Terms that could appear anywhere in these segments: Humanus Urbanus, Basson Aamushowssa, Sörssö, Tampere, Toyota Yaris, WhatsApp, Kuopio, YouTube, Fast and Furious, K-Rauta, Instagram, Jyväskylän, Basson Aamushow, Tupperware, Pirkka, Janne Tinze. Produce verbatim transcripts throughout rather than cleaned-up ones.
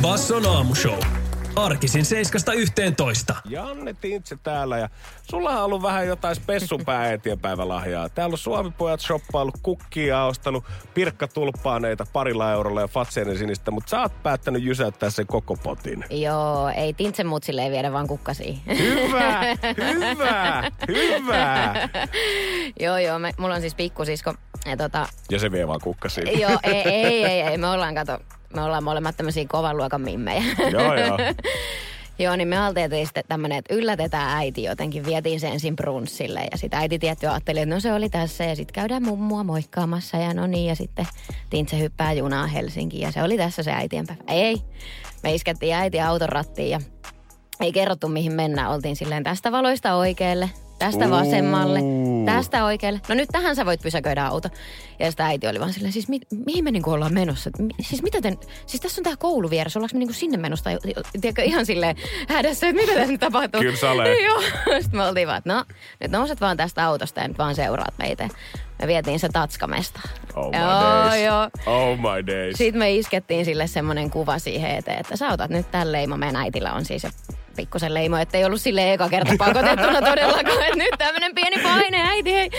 Basson Aamushow. Arkisin seitsemästä yhteentoista. Janne Tinze täällä, ja sullahan on ollut vähän jotain spessupää eteenpäivälahjaa. Täällä on Suomi-pojat shoppaillut kukkia, ostanut pirkkatulppaaneita parilla eurolla ja fatseinen sinistä, mutta sä oot päättänyt jysäyttää sen koko potin. Joo, ei Tintse muut silleen viedä, vaan kukkasiin. Hyvä, hyvä, hyvä. Joo, joo, mä, mulla on siis pikkusisko. Ja, tota... ja se vie vaan kukkasiin. Joo, ei, ei, ei, ei, me ollaan kato. Me ollaan molemmat tämmöisiä kovan luokan mimmejä. Joo, joo. Joo, niin me halteetiin sitten tämmöinen, että yllätetään äiti jotenkin. Vietiin se ensin brunssille ja sitten äiti tiettyä ajatteli, että no se oli tässä. Ja sitten käydään mummua moikkaamassa ja no niin. Ja sitten Tintse hyppää junaan Helsinkiin ja se oli tässä se äitienpäivä. Ei, me iskettiin äiti auton rattiin ja ei kerrottu mihin mennään. Oltiin silleen tästä valoista oikealle, tästä vasemmalle, tästä oikealle. No nyt tähän sä voit pysäköidä auto. Ja sitä äiti oli vaan silleen, siis mi- mihin me niinku ollaan menossa? Mi- siis mitä te, siis tässä on tää koulu vieressä, ollaanko me niinku sinne menossa? Tiedätkö, ihan silleen hädässä, että mitä tässä tapahtuu? Kypsälee. Joo, sitten me oltiin vaan, no nyt nouset vaan tästä autosta ja nyt vaan seuraat meitä. Me vietiin se tatska-mesta. Oh my joo, days. Joo. Oh my days. Sitten me iskettiin sille semmonen kuva siihen eteen, että sä otat nyt tän leima. Meidän äitillä on siis se pikkusen leimo, ettei ollut silleen eka kerta pakotettuna todellakaan, että nyt tämmönen pieni paine, äiti, hei.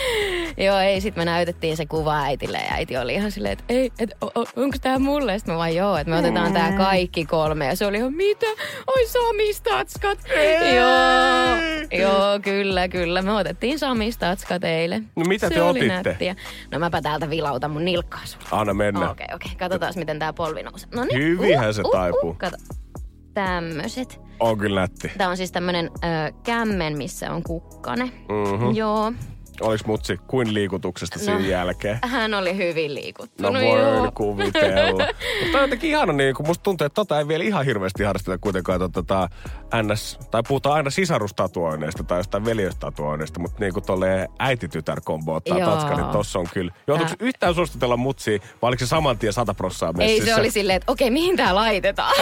Joo, ei, sit me näytettiin se kuva äitille ja äiti oli ihan silleen, että ei, et, onko tää mulle? Sitten mä vaan, joo, että me otetaan tää kaikki kolme. Ja se oli ihan, mitä? Oi, samistatskat. Joo, joo, kyllä, kyllä. Me otettiin samistatskat eilen. No mitä se te otitte? Nättiä. No mäpä täältä vilautan mun nilkkaa sulle. Anna mennä. Okei, okay, okei. Okay. Katsotaan, miten tää polvi nousee. No niin. Hyvinhän uh, se taipuu. Uh, uh, kato. Tämmöset. On kyllä nätti. Tää on siis tämmönen ö, kämmen, missä on kukkane. Mm-hmm. Joo. Oliks mutsi kuin liikutuksesta no, siinä jälkeen? Hän oli hyvin liikuttunut. No voin kuvitella. Mutta on jotenkin ihana, niin kun musta tuntuu, että tota ei vielä ihan hirveästi harrasteta kuitenkaan tota, tota ns, tai puhutaan aina sisarustatuoineista tai jostain veljestatuoineista, mutta niin kuin tolleen äiti-tytär-kombo ottaa tatska, niin tossa on kyllä. Joutuiko tää yhtään suositella mutsia, vai oliko se saman tien sata prossaa messissä? Ei, se oli silleen, että okei, mihin tää laitetaan?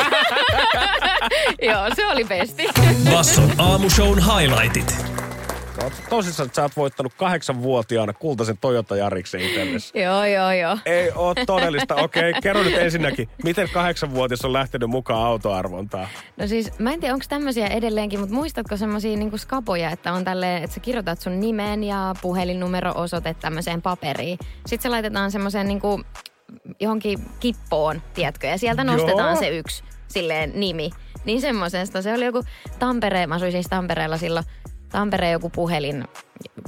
Joo, se oli besti. Basson aamushown highlightit. Tosissaan, että sä oot voittanut kahdeksanvuotiaana kultaisen Toyota Yariksen itsellesi. Joo, joo, joo. Ei oo todellista. Okei, okay, kerro nyt ensinnäkin, miten kahdeksanvuotias on lähtenyt mukaan autoarvontaan? No siis, mä en tiedä, onko tämmöisiä edelleenkin, mutta muistatko semmosia niinku skapoja, että on tälleen, että sä kirjoitat sun nimen ja puhelinnumero-osoite tämmöiseen paperiin. Sitten se laitetaan semmoiseen niinku johonkin kippoon, tiedätkö, ja sieltä nostetaan joo. Se yksi silleen nimi. Niin semmoisesta. Se oli joku Tampere, mä asuin siis Tampereella silloin. Tampereen joku puhelin,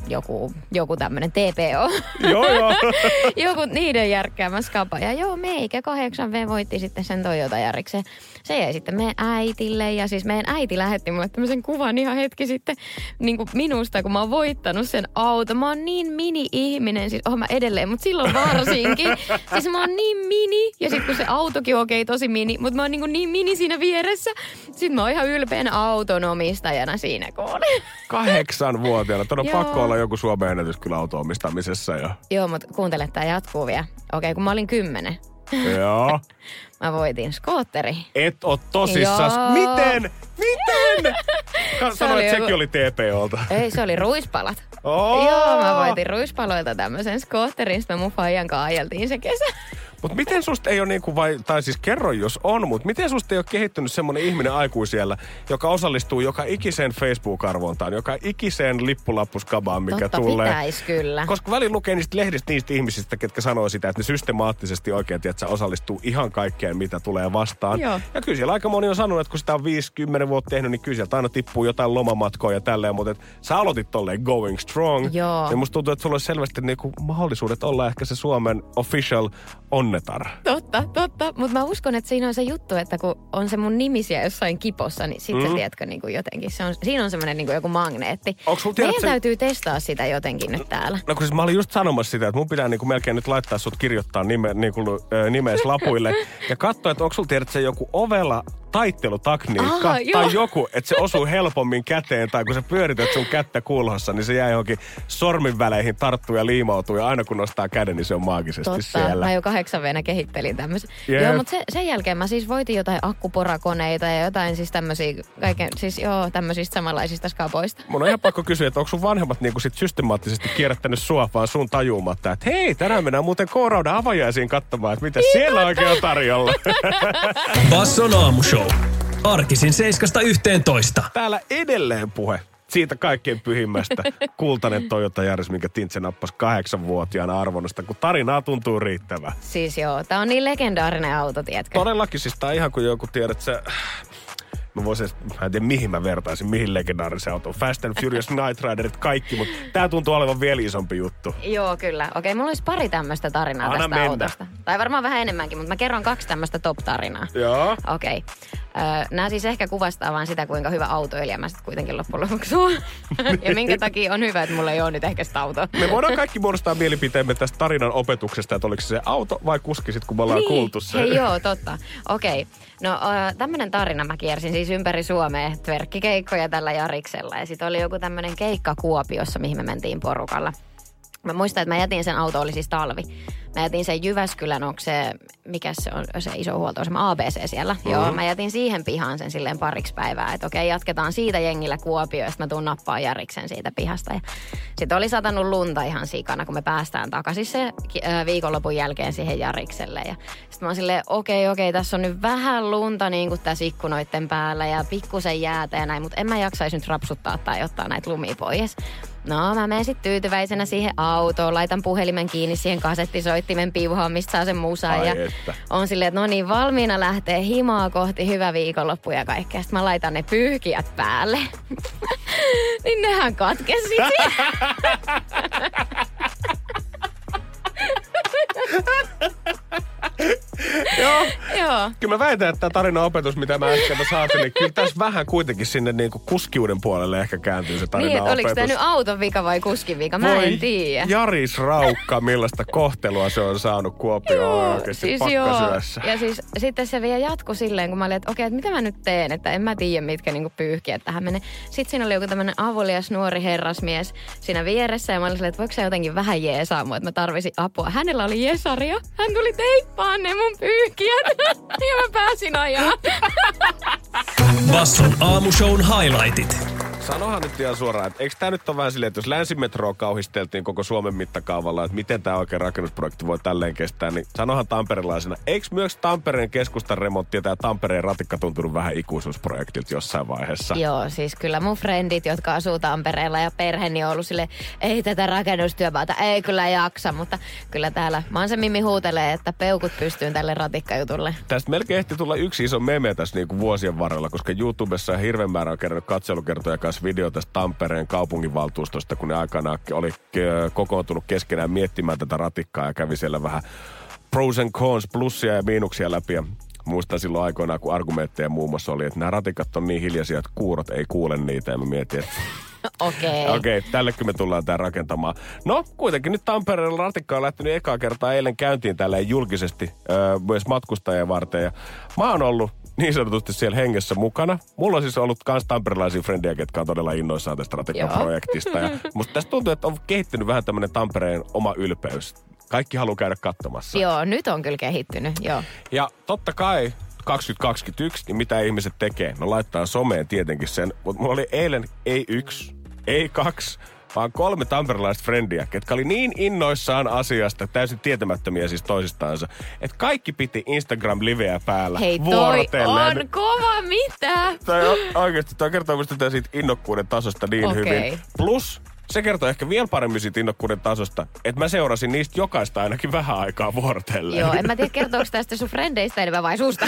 joku, joku tämmönen T P O. Joo, joo. Joku niiden järkkäämä skapa. Ja joo, meikä kahdeksan vuotias voitti sitten sen Toyota Yariksen. Se jäi sitten meidän äitille. Ja siis meidän äiti lähetti mulle tämmöisen kuvan ihan hetki sitten niin kuin minusta, kun mä oon voittanut sen auto. Mä oon niin mini-ihminen. Siis oon mä edelleen, mutta silloin varsinkin. Siis mä oon niin mini. Ja sitten kun se autokin on okei, okay, tosi mini. Mutta mä oon niin, kuin niin mini siinä vieressä. Sitten mä oon ihan ylpeänä autonomistajana siinä, kun olen. Kahdeksanvuotiaana. Tuon on pakko olla joku Suomen ennätys kyllä auto-omistamisessa. Ja... Joo, mutta kuuntele, tää jatkuu vielä. Okei, kun mä olin kymmenen. Joo. Mä voitin skootteri. Et oo tosissas. Joo. Miten? Miten? Sanoit, että joku... sekin oli T P O:lta. Ei, se oli ruispalat. Oh. Joo, mä voitin ruispaloilta tämmöisen skootterin. Sitten mun faijan kanssa ajeltiin se kesä. Mut miten susta ei ole niinku vai, tai siis kerro jos on, mut miten susta ei ole kehittynyt semmonen ihminen aikuisiellä, joka osallistuu joka ikiseen Facebook-arvontaan, joka ikiseen lippulappuskabaan, mikä totta tulee. Totta pitäis kyllä. Koska välillä lukee niistä lehdistä niistä ihmisistä, ketkä sanoo sitä, että ne systemaattisesti oikein, tiedät, sä osallistuu ihan kaikkeen, mitä tulee vastaan. Joo. Ja kyllä siellä aika moni on sanonut, että kun sitä on viisikymmentä vuotta tehnyt, niin kyllä sieltä aina tippuu jotain lomamatkoa ja tälleen, mutta et sä aloitit tolleen going strong. Joo. Ja musta tuntuu, että sulla olisi selvästi niinku mahdollisuudet olla ehkä se Suomen official on Jonnetar. Totta, totta. Mutta mä uskon, että siinä on se juttu, että kun on se mun nimisiä jossain kipossa, niin sit mm. sä tiedätkö niin kuin jotenkin. Se on, siinä on semmoinen niin kuin joku magneetti. Meidän sen... täytyy testaa sitä jotenkin nyt täällä. No kun siis mä olin just sanomassa sitä, että mun pitää niin kuin melkein nyt laittaa sut kirjoittaa nime, niin kuin, äh, nimees lapuille. Ja katsoa, että onko sulla tiedätkö joku ovella taittelutakniikka Aha, tai joku, että se osuu helpommin käteen tai kun sä pyörität sun kättä kulhossa, niin se jää johonkin sormin väleihin, tarttuu ja liimautuu ja aina kun nostaa käden, niin se on maagisesti Totta, siellä. Totta, mä jo kahdeksanveenä kehittelin tämmöisen. Yep. Joo, mutta se, sen jälkeen mä siis voitin jotain akkuporakoneita ja jotain siis tämmöisiä, kaiken, siis joo, tämmöisistä samanlaisista skaboista. Mun on ihan pakko kysyä, että onko sun vanhemmat niinku sit systemaattisesti kierrättänyt sua vaan sun tajuumatta, että hei, tänään mennään muuten K-raudan avajaisiin katsomaan, että mitä siellä oikein on tarjolla. Basson Aamushow. Arkisin seitsemästä yhteentoista. Täällä edelleen puhe siitä kaikkein pyhimmästä. Kultainen Toyota Yaris, minkä Tinze nappasi kahdeksanvuotiaana arvonnasta, kun tarinaa tuntuu riittävää. Siis joo, tää on niin legendaarinen auto, tiedätkö? Todellakin, siis tää ihan kuin joku tiedät, sä... Mä voisin, mä en tiedä mihin mä vertaisin, mihin legendaarisen auton. Fast and Furious, Night Riderit, kaikki, mutta tää tuntuu olevan vielä isompi juttu. Joo, kyllä. Okei, mulla olisi pari tämmöistä tarinaa Anna tästä mennä. autosta. Tai varmaan vähän enemmänkin, mutta mä kerron kaksi tämmöistä top-tarinaa. Joo. Okei. Nämä siis ehkä kuvastaa vaan sitä, kuinka hyvä autoilija mä sitten kuitenkin loppujen lopuksi olen. Ja minkä takia on hyvä, että mulla ei ole nyt ehkä sitä autoa. Me voidaan kaikki muodostaa mielipiteemme tästä tarinan opetuksesta, että oliko se auto vai kuski sitten, kun me ollaan niin. kuultu sen. Hei, joo, totta. Okei. Okay. No tämmönen tarina mä kiersin siis ympäri Suomea twerkkikeikkoja tällä Yariksella. Ja sitten oli joku tämmönen keikka Kuopiossa, mihin me mentiin porukalla. Mä muistan, että mä jätin sen auto, oli siis talvi. Mä jätin sen Jyväskylän, onko se, mikä se on se iso huoltoasema, A B C siellä. Mm-hmm. Joo, mä jätin siihen pihaan sen silleen pariksi päivää, että okei, jatketaan siitä jengillä Kuopio, ja sit mä tuun nappaan Yariksen siitä pihasta. Ja sit oli satanut lunta ihan sikana, kun me päästään takaisin se viikonlopun jälkeen siihen Yarikselle. Ja sit mä oon silleen, okei, okei, tässä on nyt vähän lunta niin kuin tässä ikkunoitten päällä ja pikkusen jäätä ja näin, mutta en mä jaksaisi nyt rapsuttaa tai ottaa näitä lumia pois. No, mä menen sitten tyytyväisenä siihen autoon, laitan puhelimen kiinni siihen kasettisoittimen piuhaan, mistä saa sen musan. Ja on silleen, että no niin, valmiina lähtee himaa kohti, hyvä viikonloppu ja kaikkea. Sitten mä laitan ne pyyhkiät päälle. Niin nehän katkesi. Joo. Joo. Kyllä mä väitän, että tämä tarinan opetus, mitä mä äsken saatin, niin kyllä tässä vähän kuitenkin sinne niin kuin kuskiuden puolelle ehkä kääntyy se tarina niin, opetus. Oliko tämä nyt auton vika vai kuskin vika? Mä Voi en tiedä. Jaris Raukka, millaista kohtelua se on saanut Kuopioon oikeasti siis pakkasyössä. Ja siis sitten se vielä jatkui silleen, kun mä olin, että okei, että mitä mä nyt teen, että en mä tiedä, mitkä niin kuin pyyhkiä tähän menee. Sitten siinä oli joku tämmöinen avulias nuori herrasmies siinä vieressä ja mä olin silleen, että voiko sä jotenkin vähän jeesaa mua, että mä tarvisin apua. Hänellä oli jeesaria, hän tuli teippaan ne mun pyyhkiät ja mä pääsin ajaa. Basson aamushown highlightit. Sanohan nyt ihan suoraan, että eikö tää nyt ole vähän silleen, että jos länsimetroa kauhisteltiin koko Suomen mittakaavalla, että miten tää oikein rakennusprojekti voi tälleen kestää, niin sanohan tamperelaisena, eikö myös Tampereen keskustan remontti ja tää Tampereen ratikka tuntunut vähän ikuisuusprojektilta jossain vaiheessa? Joo, siis kyllä mun frendit, jotka asuu Tampereella ja perhe, niin on ollut silleen, ei tätä rakennustyömaata, ei kyllä jaksa, mutta kyllä täällä Mansemimmi huutelee, että peukut pystyyn tälle ratikkajutulle. Tästä melkein ehti tulla yksi iso meme tässä niin kuin vuosien varrella, koska YouTubessa on hirveän määrä on kerännyt katselukertoja kanssa video tästä Tampereen kaupunginvaltuustosta, kun ne aikanaan oli kokoontunut keskenään miettimään tätä ratikkaa ja kävi siellä vähän pros and cons, plussia ja miinuksia läpi. Ja muistan silloin aikoinaan, kun argumentteja muun muassa oli, että nämä ratikat on niin hiljaisia, että kuurot ei kuule niitä ja mä mietin, että... Okei. Okay. Okei, okay, tällekin me tullaan tää rakentamaan. No, kuitenkin nyt Tampereella ratikka on lähtenyt ekaa kertaa eilen käyntiin tälleen julkisesti, öö, myös matkustajien varten. Ja mä oon ollut niin sanotusti siellä hengessä mukana. Mulla on siis ollut kans tamperelaisia frendejä, ketkä on todella innoissaan tästä ratikkaprojektista. Ja musta tästä tuntuu, että on kehittynyt vähän tämmönen Tampereen oma ylpeys. Kaikki haluaa käydä katsomassa. Joo, nyt on kyllä kehittynyt, joo. Ja totta kai... kaksituhattakaksikymmentäyksi, niin mitä ihmiset tekee? No laittaa someen tietenkin sen, mutta mulla oli eilen ei yksi, ei kaksi, vaan kolme tamperelaista frendiä, ketkä oli niin innoissaan asiasta, täysin tietämättömiä siis toisistaansa, että kaikki piti Instagram-liveä päällä. Hei, vuorotellen. Toi on kova, mitä? Toi on, oikeasti, toi kertoo musta siitä innokkuuden tasosta niin okay. hyvin. Plus... Se kertoo ehkä vielä paremmin siitä innokkuuden tasosta, että mä seurasin niistä jokaista ainakin vähän aikaa vuorotellen. Joo, en mä tiedä kertooko tästä sun frendeistä enemmän vai suusta.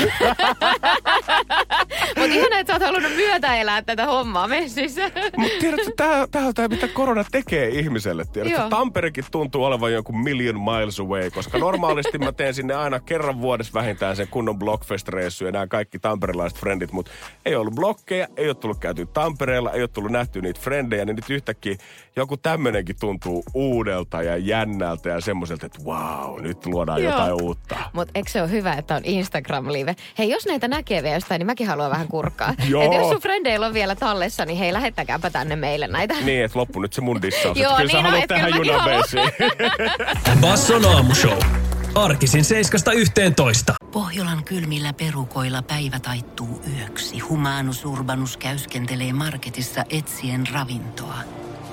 Mutta ihanaa, että sä oot halunnut myötä elää tätä hommaa messissä. Mutta tiedätkö, tämä on tämä, mitä korona tekee ihmiselle. Tiedätkö, Tamperekin tuntuu olevan joku million miles away, koska normaalisti mä teen sinne aina kerran vuodessa vähintään sen kunnon Blockfest-reissu ja nämä kaikki tamperelaiset frendit, mutta ei ollut blokkeja, ei ole tullut käytyä Tampereella, ei ole tullut nähtyä niitä frendejä, niin nyt yhtäkkiä joku tämmöinenkin tuntuu uudelta ja jännältä ja semmoiselta, että vau, wow, nyt luodaan Joo. jotain uutta. Mutta eikö se ole hyvä, että on Instagram-live? Hei, jos näitä näkee vielä jostain, niin mäkin haluan vähän kurkkaa. Että jos sun frendeillä on vielä tallessa, niin hei, lähettäkääpä tänne meille näitä. Niin, että loppu nyt se mun dissaus. Joo, kyllä niin sä haluat tähän junabeisiin. Basson Aamushow. Arkisin seitsemästä yhteentoista. Pohjolan kylmillä perukoilla päivä taittuu yöksi. Humanus Urbanus käyskentelee marketissa etsien ravintoa.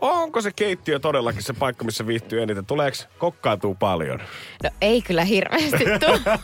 onko se keittiö todellakin se paikka, missä viihtyy eniten? Tuleeko kokkaatuu paljon? No ei kyllä hirveästi tule.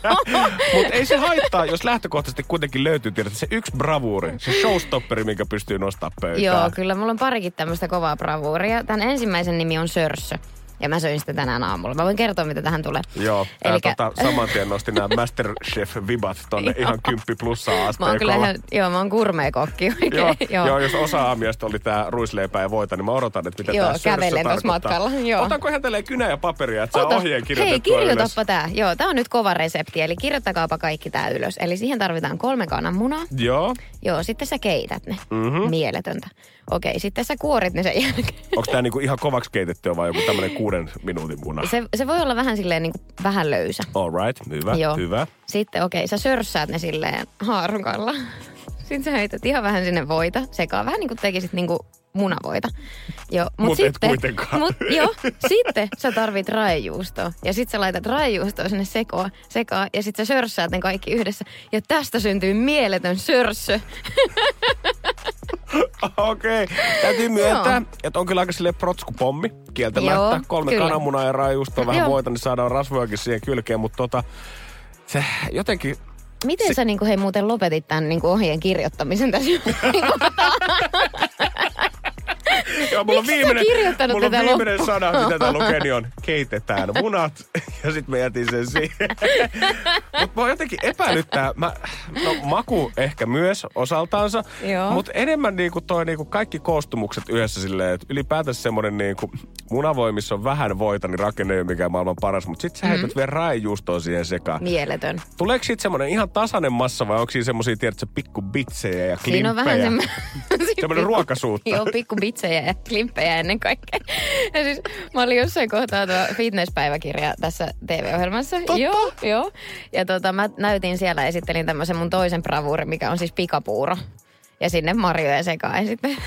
Mutta ei se haittaa, jos lähtökohtaisesti kuitenkin löytyy tiedät, se yksi bravuuri, se showstopperi, minkä pystyy nostamaan pöytään. Joo, kyllä. Mulla on parikin tämmöistä kovaa bravuuria. Tämän ensimmäisen nimi on Sörssö. Ja mä söin sitä tänään aamulla. Mä voin kertoa, mitä tähän tulee. Joo, tää Elikkä... tota, saman tien nosti nämä Masterchef-vibat tonne ihan kymppi plussaa asteikolla. Ihan, joo, mä oon gourmet-kokki oikein. Joo, joo. joo, jos osa aamiasta oli tää ruisleipää ja voita, niin mä odotan, että mitä joo, tää syrssä tarkoittaa. Matkalla, joo, Otanko ihan tälleen kynä ja paperia, että Ota. saa ohjeen kirjoitettua ylös? Hei, kirjoitappa tää. Joo, tää on nyt kova resepti, eli kirjoittakaapa kaikki tää ylös. Eli siihen tarvitaan kolme kananmunaa. Joo. Joo, sitten sä keität ne. Mm-hmm. Mieletöntä. Okei, sitten sä kuorit ne sen jälkeen. Onko tää niinku ihan kovaksi keitettyä vai joku tämmönen kuuden minuutin muna? Se, se voi olla vähän silleen niinku vähän löysä. All right, hyvä, Joo. hyvä. Sitten okei, sä sörssäät ne silleen haarukalla. Sitten sä heität ihan vähän sinne voita sekaan. Vähän niinku tekisit niinku munavoita. Joo, mut, mut sitten, et kuitenkaan. Mut, jo, sitten sä tarvit raejuustoa. Ja sit sä laitat raejuustoa sinne sekoa, sekaan. Ja sit sä sörssäät ne kaikki yhdessä. Ja tästä syntyy mieletön sörssö. Okei, okay. Täytyy myöntää, että on kyllä aika silleen protskupommi kieltämättä. Joo, Kolme kyllä. kananmunaa ja raejuustoa, vähän Joo. voita, niin saadaan rasvojakin siihen kylkeen. Mutta tota, se jotenkin... Miten se... sä niinku, hei, muuten lopetit tämän niinku, ohjeen kirjoittamisen tässä? Joo, mulla on viimeinen, mulla on viimeinen sana, mitä tää lukee, niin on keitetään munat ja sit me jätin sen siihen. Mut mä jotenkin epäilyttää, mä, no maku ehkä myös osaltaansa, Joo. mut enemmän niinku toi niinku kaikki koostumukset yhdessä silleen, että ylipäätänsä semmonen niinku munavoi, missä on vähän voita, niin rakenne ei ole mikään maailman paras, mut sit sä mm-hmm. heität vielä raejuustoon siihen sekaan. Mieletön. Tuleeko sit semmonen ihan tasainen massa vai onko siinä semmosia, tiedätkö, pikkubitsejä ja klimppejä? Siinä on vähän semmoinen... semmoinen ruokasuutta. Joo, pikkubitsejä ja klimppejä ennen kaikkea. Ja siis mä olin jossain kohtaa tuo fitness-päiväkirja tässä T V-ohjelmassa. Totta. Joo, joo. Ja tota, mä näytin siellä, esittelin tämmöisen mun toisen bravuuri, mikä on siis pikapuuro. Ja sinne marjoja sekaan sitten...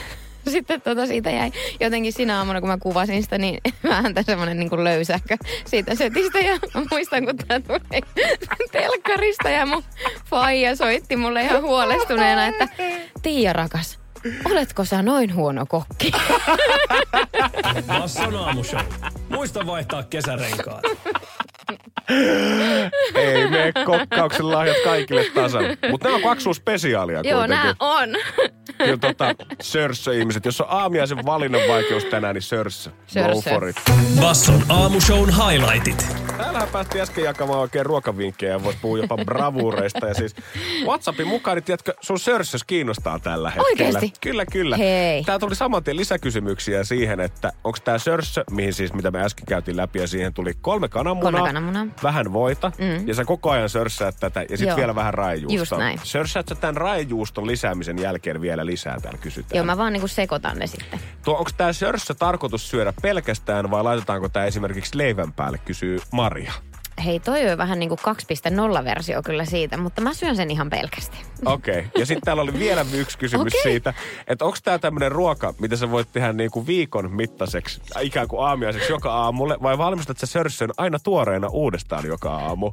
Sitten tota siitä jäi jotenkin sinä aamuna, kun mä kuvasin sitä, niin vähän tässä semmoinen niin löysähkö siitä setistä. Ja muistan, kun tää tuli telkkarista ja mun faija soitti mulle ihan huolestuneena, että Tiia rakas, oletko sä noin huono kokki? Basson Aamushow. Muista vaihtaa kesärenkaat. Ei mene kokkauksen lahjat kaikille tasan. Mutta nämä on kaksuuspesiaalia kuitenkin. Joo, nämä on. Kyllä tota, sörssö ihmiset. Jos on aamiaisen valinnan vaikeus tänään, niin sörssö. Sörssö. Go for it. Basson Aamushown highlightit. Täällähän päästiin äsken jakamaan oikein ruokavinkkejä ja voisi puhua jopa bravuureista. Ja siis WhatsAppin mukaan, niin tiedätkö, sun sörssös kiinnostaa tällä hetkellä. Oikeasti? Kyllä, kyllä. Hei. Tää tuli saman tien lisäkysymyksiä siihen, että onko tää sörssö, mihin siis mitä me äsken käytiin läpi ja siihen tuli kolme kananmunaa. Kolme kananmunaa. Vähän voita mm. ja sä koko ajan sörssäät tätä ja sit Joo. vielä vähän raejuustoa. Sörssäät sä tämän raejuuston lisäämisen jälkeen vielä lisää täällä kysytään. Joo, mä vaan niinku sekoitan ne sitten. Tuo, onko tää sörssö tarkoitus syödä pelkästään vai laitetaanko tää esimerkiksi leivän päälle, kysyy Maria. hei, toi on vähän niin kuin kaksi piste nolla-versio kyllä siitä, mutta mä syön sen ihan pelkästi. Okei. Okay. Ja sitten täällä oli vielä yksi kysymys okay. siitä, että onko tää tämmöinen ruoka, mitä sä voit tehdä niin kuin viikon mittaiseksi, ikään kuin aamiaiseksi joka aamulle, vai valmistat sä sörssön aina tuoreena uudestaan joka aamu?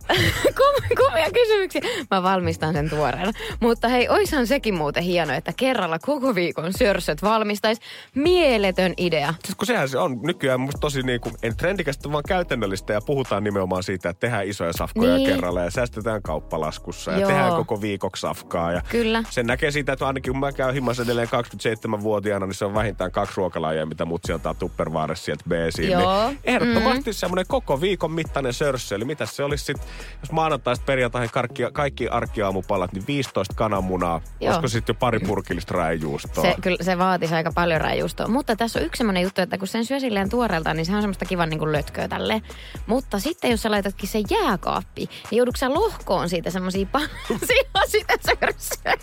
Kumia kysymyksiä. Mä valmistan sen tuoreena. Mutta hei, oishan sekin muuten hieno, että kerralla koko viikon sörssöt valmistaisi. Mieletön idea. Siis kun sehän se on nykyään musta tosi niin kuin, en trendikästä vaan käytännöllistä ja puhutaan nimenomaan siitä, että tehdään isoja safkoja niin. kerralla ja säästetään kauppalaskussa ja Joo. tehdään koko viikoksi safkaa. Ja Kyllä. Sen näkee siitä, että ainakin kun mä käyn himmassa edelleen kaksikymmentäseitsemänvuotiaana, niin se on vähintään kaksi ruokalajia, mitä mut sieltä on Tupperwares sieltä B-siin. Joo. Niin ehdottomasti mm. semmoinen koko viikon mittainen sörssö. Eli mitä se olisi sitten, jos maanantaista perjantaihin kaikki arkiaamupalat, niin viisitoista kananmunaa. Joo. Olisiko sitten jo pari purkillista raijuustoa? Se, kyllä se vaatisi aika paljon raijuustoa. Mutta tässä on yksi semmoinen juttu, että kun sen syö silleen tuoreeltaan, niin se on semmoista kivan niin kuin lötköä tälleen. Mutta sitten jos sä laitatkin sen jääkaappiin, niin joudutko sä lohkoon siitä semmoisia palasia sitä sörssöä?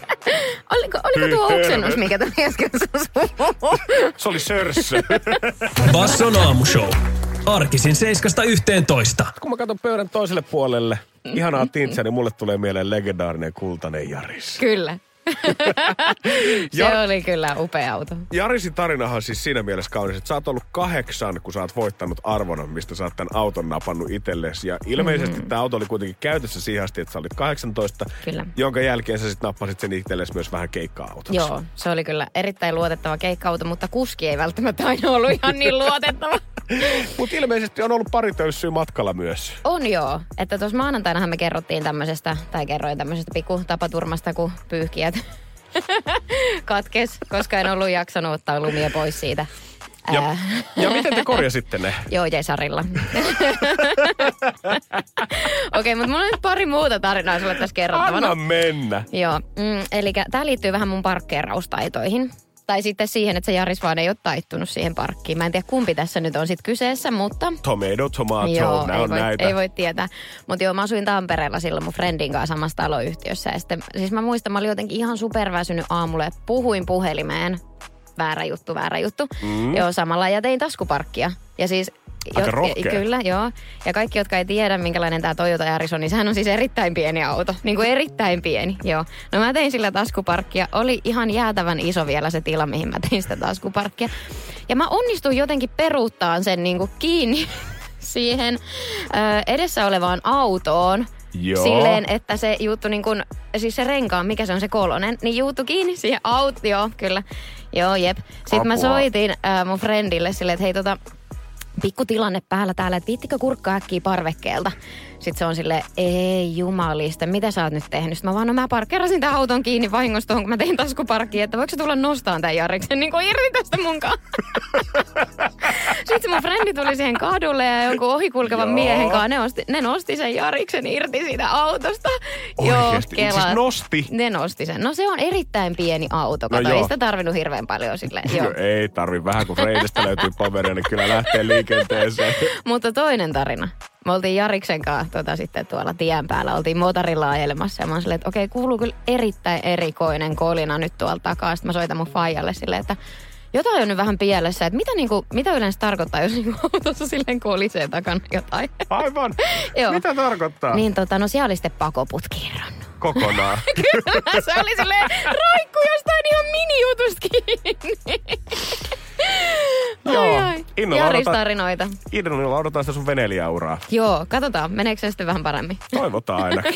Oliko, oliko tuo oksennus, mikä tämän äsken suuhun? Se oli sörssö. Basson Aamushow. Arkisin seitsemästä yhteentoista. Kun mä katson pöydän toiselle puolelle, ihanaa Tinzeä, niin mulle tulee mieleen legendaarinen kultainen Yaris. Kyllä. Se Jar- oli kyllä upea auto. Yarisin tarinahan siis siinä mielessä kaunis, että sä oot ollut kahdeksan, kun sä oot voittanut arvonnan, mistä sä oot tämän auton napannut itsellesi. Ja ilmeisesti mm-hmm. tämä auto oli kuitenkin käytössä siihen asti, että sä olit kahdeksantoista, kyllä. jonka jälkeen sä sitten nappasit sen itsellesi myös vähän keikka-autoksi. Joo, se oli kyllä erittäin luotettava keikka-auto, mutta kuski ei välttämättä aina ollut ihan niin luotettava. Mutta ilmeisesti on ollut pari töyssyä matkalla myös. On joo. Että tuossa maanantainahan me kerrottiin tämmöisestä, tai kerroin tämmöisestä pikku tapaturmasta, kun pyyhkiät katkes, koska en ollut jaksanut ottaa lumia pois siitä. Ja, Ää... ja miten te korjasitte ne? Joo, Jesarilla. Okei, mutta mulla on nyt pari muuta tarinaa sulle tässä kerrottavana. Anna mennä. Joo, mm, eli tää liittyy vähän mun parkkeeraustaitoihin. Tai sitten siihen, että se Yaris vaan ei ole taittunut siihen parkkiin. Mä en tiedä, kumpi tässä nyt on sitten kyseessä, mutta... Tomato, tomato, joo, ei, voi, näitä. ei voi tietää. Mutta joo, mä asuin Tampereella silloin mun friendin kanssa samassa taloyhtiössä. Ja sitten, siis mä muistan, mä olin jotenkin ihan superväsynyt aamulla ja puhuin puhelimeen. Väärä juttu, väärä juttu. Mm. Joo, samalla ja tein taskuparkkia. Ja siis... Aika rohkea. Kyllä, joo. Ja kaikki, jotka ei tiedä, minkälainen tämä Toyota Yaris on, niin sehän on siis erittäin pieni auto. Niin kuin erittäin pieni, joo. No mä tein sillä taskuparkkia. Oli ihan jäätävän iso vielä se tila, mihin mä tein sitä taskuparkkia. Ja mä onnistuin jotenkin peruuttaan sen niin kuin kiinni siihen ö, edessä olevaan autoon. Joo. Silleen, että se juuttu niin kuin, siis se renkaan, mikä se on se kolonen, niin juuttu kiinni siihen autoon. Joo, kyllä. Joo, jep. Sitten Apua. Mä soitin ö, mun friendille silleen, että hei tota... Pikku tilanne päällä täällä, että viittikö kurkkaa äkkiä parvekkeelta? Sitten se on silleen, ei jumalista, mitä sä oot nyt tehnyt? Sitten mä vaan, no mä parkkerasin tämän auton kiinni vahingossa tuohon, kun mä tein taskuparkkiin, että voiko se tulla nostamaan tämän Yariksen niin kuin irti tästä munkaan? Sitten se mun frendi tuli siihen kadulle ja jonkun ohikulkevan Joo. miehen kanssa, ne, osti, ne nosti sen Yariksen irti siitä autosta. Oikeasti, joo, siis nosti? Ne nosti sen. No se on erittäin pieni auto, kato, no ei sitä tarvinnut hirveän paljon silleen. Joo. No ei tarvi, vähän kun Freidistä löytyy paperia, niin kyllä lähtee liikenteeseen. Mutta toinen tarina. Me oltiin Yariksen kanssa tota, sitten tuolla tien päällä, oltiin motorilla ajelemassa ja mä oon silleen, että okei, okay, kuuluu kyllä erittäin erikoinen kolina nyt tuolta takaa. Sitten mä soitan mun faijalle silleen, että jotain on nyt vähän pielessä, että mitä, niinku, mitä yleensä tarkoittaa, jos niinku autossa silleen kolisee takana jotain. Aivan, mitä tarkoittaa? Niin tota, no siellä oli sitten pakoputki irronnut. Kokonaan. Kyllä, se oli silleen roikku jostain ihan minijutusta kiinni. Joo, Yaris-tarinoita. Innolla odotetaan sitä sun veneilijäuraa. Joo, katsotaan. Meneekö se sitten vähän paremmin? Toivotaan ainakin.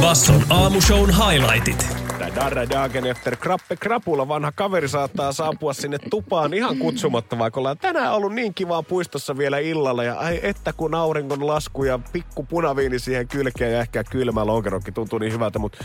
Basson aamushown highlightit. Dadadagen efter krappe krapula. Vanha kaveri saattaa saapua sinne tupaan ihan kutsumatta, vaikka ollaan tänään ollut niin kivaa puistossa vielä illalla. Ja ai että kun auringon lasku ja pikku punaviini siihen kylkeen ja ehkä kylmä lonkerokki tuntuu niin hyvältä, mutta...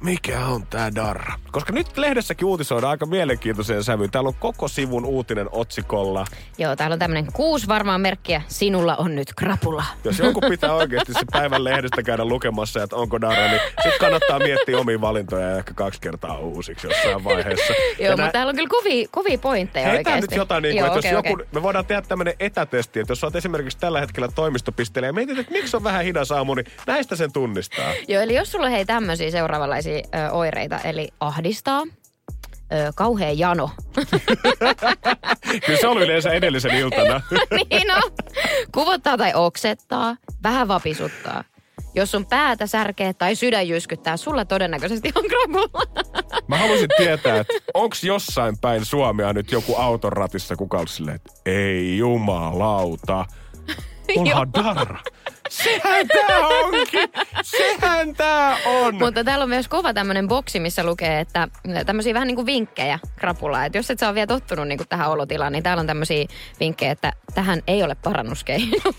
Mikä on tää darra? Koska nyt lehdessäkin uutisoidaan aika mielenkiintoiseen sävyyn. Täällä on koko sivun uutinen otsikolla. Joo, täällä on tämmönen kuusi varmaa merkkiä. Sinulla on nyt krapula. Jos joku pitää oikeasti se päivän lehdestä käydä lukemassa, että onko darra, niin sit kannattaa miettiä omia valintoja ja ehkä kaksi kertaa uusiksi jossain vaiheessa. Joo, mutta nää... täällä on kyllä kovia, kovia pointteja oikeasti. Heitään nyt jotain, niin kuin, Joo, että okay, jos joku... Okay. Me voidaan tehdä tämmönen etätesti, että jos olet esimerkiksi tällä hetkellä toimistopisteellä ja mietit, että miksi on vähän hidas aamu, niin näistä sen tunnistaa. Joo, eli jos sulla hei tämmöisiä seuraavanlaisia oireita, eli ahdistaa, ö, kauhea jano. Kyllä se on yleensä edellisen iltana. Niin on. Kuvottaa tai oksettaa, vähän vapisuttaa. Jos sun päätä särkee tai sydän jyskyttää, sulla todennäköisesti on krapulla. Mä haluaisin tietää, että onko jossain päin Suomea nyt joku auton ratissa kukaan silleen, että ei jumalauta, onhan darra. Sehän tää onkin! Sehän tää on! Mutta täällä on myös kova tämmönen boksi, missä lukee, että tämmösiä vähän niinku vinkkejä krapulaa. Että jos et sä ole vielä tottunut niinku tähän olotilaan, niin täällä on tämmösiä vinkkejä, että tähän ei ole parannuskeinoa.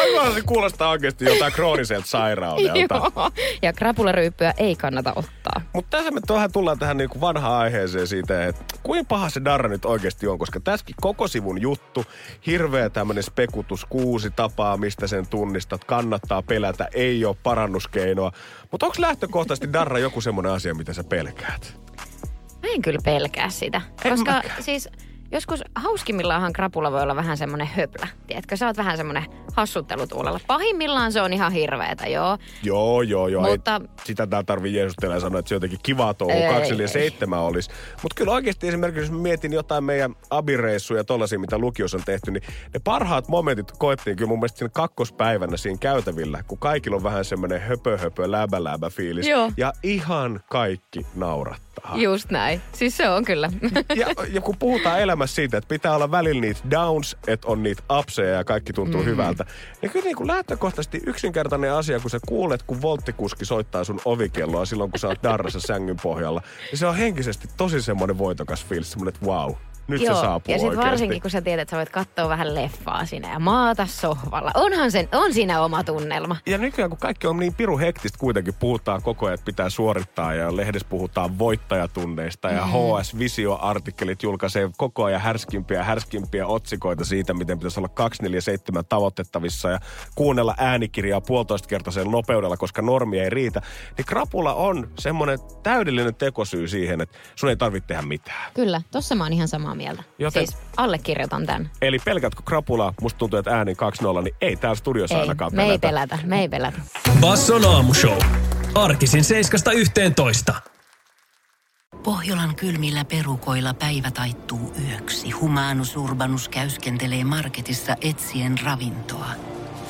Aivan se kuulostaa oikeasti jotain krooniselta sairaudelta. Ja krapularyyppyä ei kannata ottaa. Mutta tässä me tuohon tullaan tähän niinku vanhaan aiheeseen siitä, että kuin paha se darra nyt oikeasti on, koska tässäkin koko sivun juttu, hirveä tämmöinen spekutus, kuusi tapaa, mistä sen tunnistat, kannattaa pelätä, ei ole parannuskeinoa. Mutta onko lähtökohtaisesti darra joku semmoinen asia, mitä sä pelkäät? Mä en kyllä pelkää sitä, en koska mäkään. Siis... Joskus hauskimmillaanhan krapula voi olla vähän semmoinen höplä. Tiedätkö, sä oot vähän semmoinen hassuttelutuulella. Pahimmillaan se on ihan hirveetä, joo. Joo, joo, joo. Mutta... Ei, sitä tää tarvii jeesustella ja sanoa, että se jotenkin kiva touhu kaksi seitsemän olisi. Mutta kyllä oikeasti esimerkiksi, jos mietin jotain meidän abireissuja ja tollaisia, mitä lukiossa on tehty, niin ne parhaat momentit koettiin kyllä mun mielestä siinä kakkospäivänä siinä käytävillä, kun kaikilla on vähän semmoinen höpö, höpö, läbä, läbä fiilis. Joo. Ja ihan kaikki naurattaa. Just näin. Siis se on kyllä. Ja, ja kun puhutaan elämää, siitä, että pitää olla välillä niitä downs, että on niitä upseja ja kaikki tuntuu mm. hyvältä. Ja kyllä niin kuin lähtökohtaisesti yksinkertainen asia, kun sä kuulet, kun volttikuski soittaa sun ovikelloa silloin, kun sä oot darrassa sängyn pohjalla, niin se on henkisesti tosi semmoinen voitokas fiilis, semmoinen, että wow, nyt Joo, se saapuu oikeasti. Ja sit varsinkin, kun sä tiedät, että sä voit katsoa vähän leffaa siinä ja maata sohvalla. Onhan sen, on siinä oma tunnelma. Ja nykyään, kun kaikki on niin pirun hektistä, kuitenkin puhutaan koko ajan, että pitää suorittaa ja lehdessä puhutaan voittajatunneista ja mm. H S-visioartikkelit julkaisee koko ajan härskimpiä härskimpiä otsikoita siitä, miten pitäisi olla kaksikymmentäneljä seitsemän tavoitettavissa ja kuunnella äänikirjaa puolitoista kertaisen nopeudella, koska normia ei riitä. Niin krapula on semmoinen täydellinen tekosyy siihen, että sun ei tarvitse tehdä mitään. Kyllä, tossa mä oon ihan samaa mieltä. Joten, siis allekirjoitan tämän. Eli pelkätkö krapulaa? Musta tuntuu, että ääni kaksi nolla, niin ei täällä studiossa ei, ainakaan pelätä. Ei, me ei pelätä, me ei pelätä. Basson Aamushow. Arkisin seitsemästä yhteentoista. Pohjolan kylmillä perukoilla päivä taittuu yöksi. Humanus Urbanus käyskentelee marketissa etsien ravintoa.